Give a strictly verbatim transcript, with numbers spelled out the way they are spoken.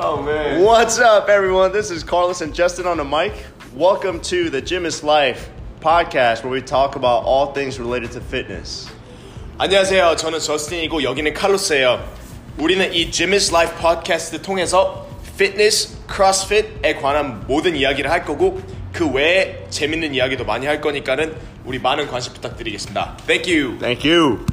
Oh man. What's up everyone? This is Carlos and Justin on the mic. Welcome to the Gym is Life podcast where we talk about all things related to fitness. 안녕하세요. 저는 저스틴이고 여기는 칼로스예요. 우리는 이 Gym is Life 팟캐스트 통해서 피트니스, 크로스핏에 관한 모든 이야기를 할 거고 그 외에 재밌는 이야기도 많이 할 거니까는 우리 많은 관심 부탁드리겠습니다. Thank you. Thank you.